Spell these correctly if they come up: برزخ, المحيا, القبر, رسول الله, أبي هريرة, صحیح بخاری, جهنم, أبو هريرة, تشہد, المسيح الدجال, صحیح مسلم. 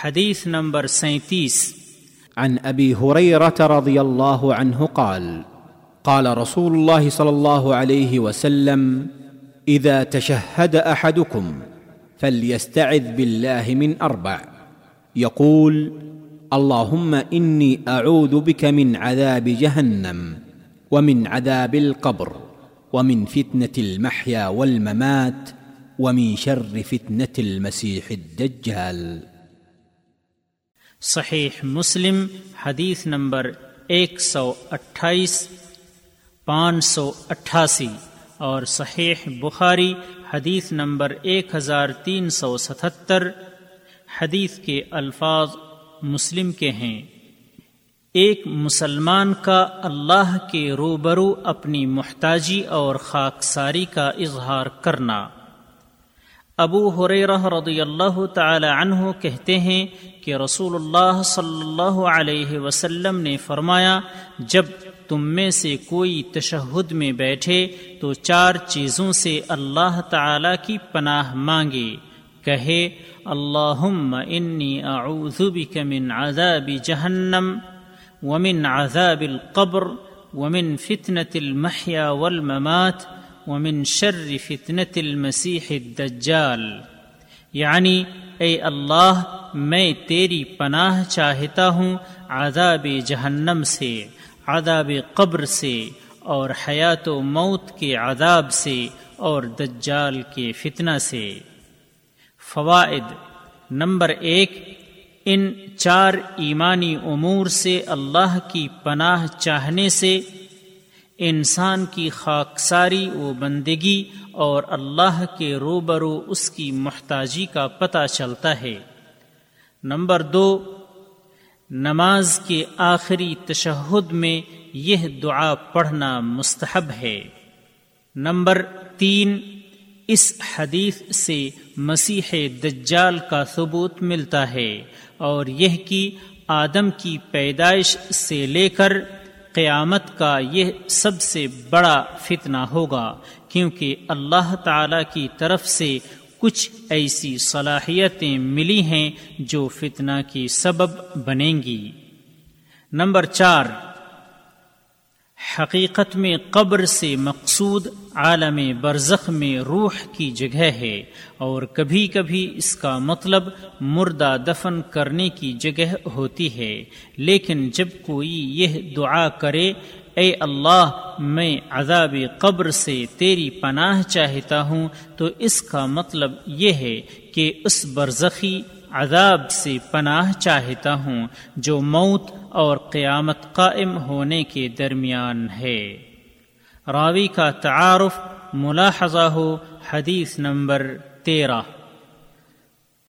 حدیث نمبر 37 عن أبي هريرة رضي الله عنه قال قال رسول الله صلى الله عليه وسلم إذا تشهد أحدكم فليستعذ بالله من 4 يقول اللهم إني أعوذ بك من عذاب جهنم ومن عذاب القبر ومن فتنة المحيا والممات ومن شر فتنة المسيح الدجال۔ صحیح مسلم حدیث نمبر 128 588 اور صحیح بخاری حدیث نمبر 1377۔ حدیث کے الفاظ مسلم کے ہیں۔ ایک مسلمان کا اللہ کے روبرو اپنی محتاجی اور خاکساری کا اظہار کرنا۔ ابو ہریرہ رضی اللہ تعالی عنہ کہتے ہیں کہ رسول اللہ صلی اللہ علیہ وسلم نے فرمایا، جب تم میں سے کوئی تشہد میں بیٹھے تو 4 چیزوں سے اللہ تعالی کی پناہ مانگے، کہے اللہم انی اعوذ بک من عذاب جہنم ومن عذاب القبر ومن فتنة المحیا والممات ومن شر فتنة المسیح الدجال، یعنی اے اللہ میں تیری پناہ چاہتا ہوں عذاب جہنم سے، عذاب قبر سے، اور حیات و موت کے عذاب سے، اور دجال کے فتنہ سے۔ فوائد: نمبر 1، ان 4 ایمانی امور سے اللہ کی پناہ چاہنے سے انسان کی خاکساری و بندگی اور اللہ کے روبرو اس کی محتاجی کا پتہ چلتا ہے۔ نمبر 2، نماز کے آخری تشہد میں یہ دعا پڑھنا مستحب ہے۔ نمبر 3، اس حدیث سے مسیح دجال کا ثبوت ملتا ہے، اور یہ کہ آدم کی پیدائش سے لے کر قیامت کا یہ سب سے بڑا فتنہ ہوگا، کیونکہ اللہ تعالی کی طرف سے کچھ ایسی صلاحیتیں ملی ہیں جو فتنہ کی سبب بنیں گی۔ نمبر 4، حقیقت میں قبر سے مقصود عالم برزخ میں روح کی جگہ ہے، اور کبھی کبھی اس کا مطلب مردہ دفن کرنے کی جگہ ہوتی ہے، لیکن جب کوئی یہ دعا کرے اے اللہ میں عذاب قبر سے تیری پناہ چاہتا ہوں، تو اس کا مطلب یہ ہے کہ اس برزخی عذاب سے پناہ چاہتا ہوں جو موت اور قیامت قائم ہونے کے درمیان ہے۔ راوی کا تعارف ملاحظہ ہو، حدیث نمبر 13۔